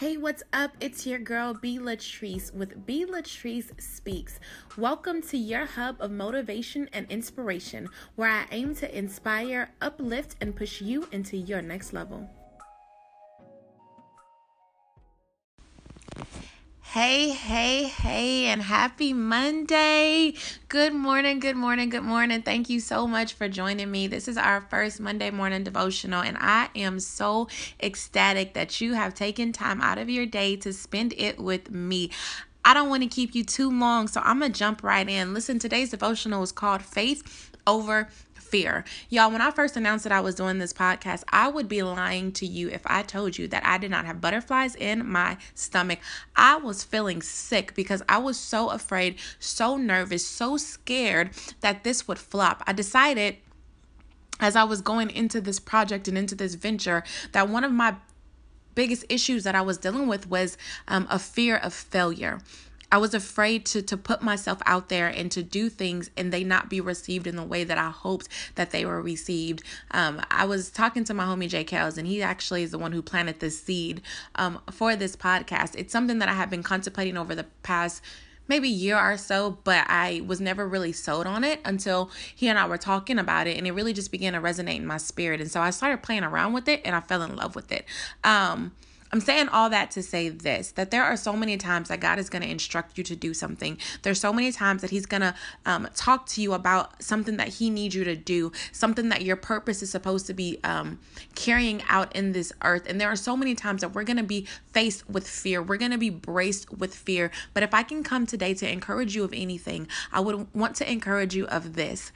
Hey, what's up? It's your girl, Be Latrice with Be Latrice Speaks. Welcome to your hub of motivation and inspiration, where I aim to inspire, uplift, and push you into your next level. Hey, and happy Monday. Good morning. Thank you so much for joining me. This is our first Monday morning devotional, and I am so ecstatic that you have taken time out of your day to spend it with me. I don't want to keep you too long, so I'm going to jump right in. Listen, today's devotional is called Faith Over Fear. Y'all, when I first announced that I was doing this podcast, I would be lying to you if I told you that I did not have butterflies in my stomach. I was feeling sick because I was so afraid, so nervous, so scared that this would flop. I decided as I was going into this project and into this venture that one of my biggest issues that I was dealing with was a fear of failure. I was afraid to put myself out there and to do things and they not be received in the way that I hoped that they were received. I was talking to my homie J. Kells, and he actually is the one who planted this seed for this podcast. It's something that I have been contemplating over the past maybe year or so, but I was never really sold on it until he and I were talking about it, and it really just began to resonate in my spirit. And so I started playing around with it and I fell in love with it. I'm saying all that to say this, that there are so many times that God is going to instruct you to do something. There's so many times that he's going to talk to you about something that he needs you to do, something that your purpose is supposed to be carrying out in this earth. And there are so many times that we're going to be faced with fear. We're going to be braced with fear. But if I can come today to encourage you of anything, I would want to encourage you of this.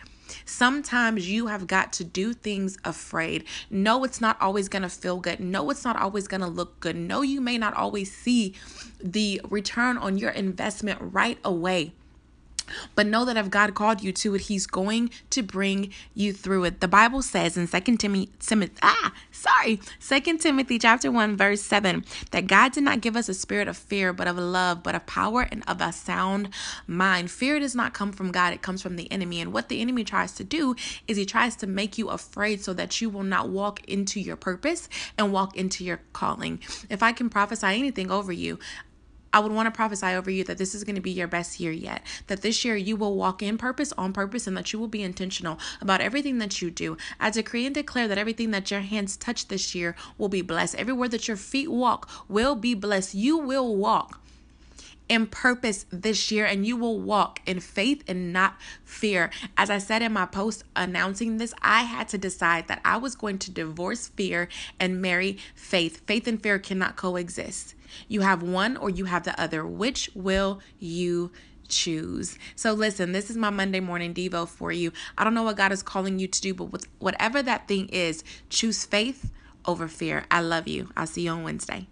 Sometimes you have got to do things afraid. No, it's not always going to feel good. No, it's not always going to look good. No, you may not always see the return on your investment right away. But know that if God called you to it, he's going to bring you through it. The Bible says in 2 Timothy chapter 1, verse 7, that God did not give us a spirit of fear, but of love, but of power, and of a sound mind. Fear does not come from God. It comes from the enemy. And what the enemy tries to do is he tries to make you afraid so that you will not walk into your purpose and walk into your calling. If I can prophesy anything over you, I would want to prophesy over you that this is going to be your best year yet, that this year you will walk in purpose, on purpose, and that you will be intentional about everything that you do. I decree and declare that everything that your hands touch this year will be blessed. Everywhere that your feet walk will be blessed. You will walk in purpose this year, and you will walk in faith and not fear. As I said in my post announcing this, I had to decide that I was going to divorce fear and marry faith. Faith and fear cannot coexist. You have one or you have the other. Which will you choose? So listen, this is my Monday morning devo for you. I don't know what God is calling you to do, but whatever that thing is, choose faith over fear. I love you. I'll see you on Wednesday.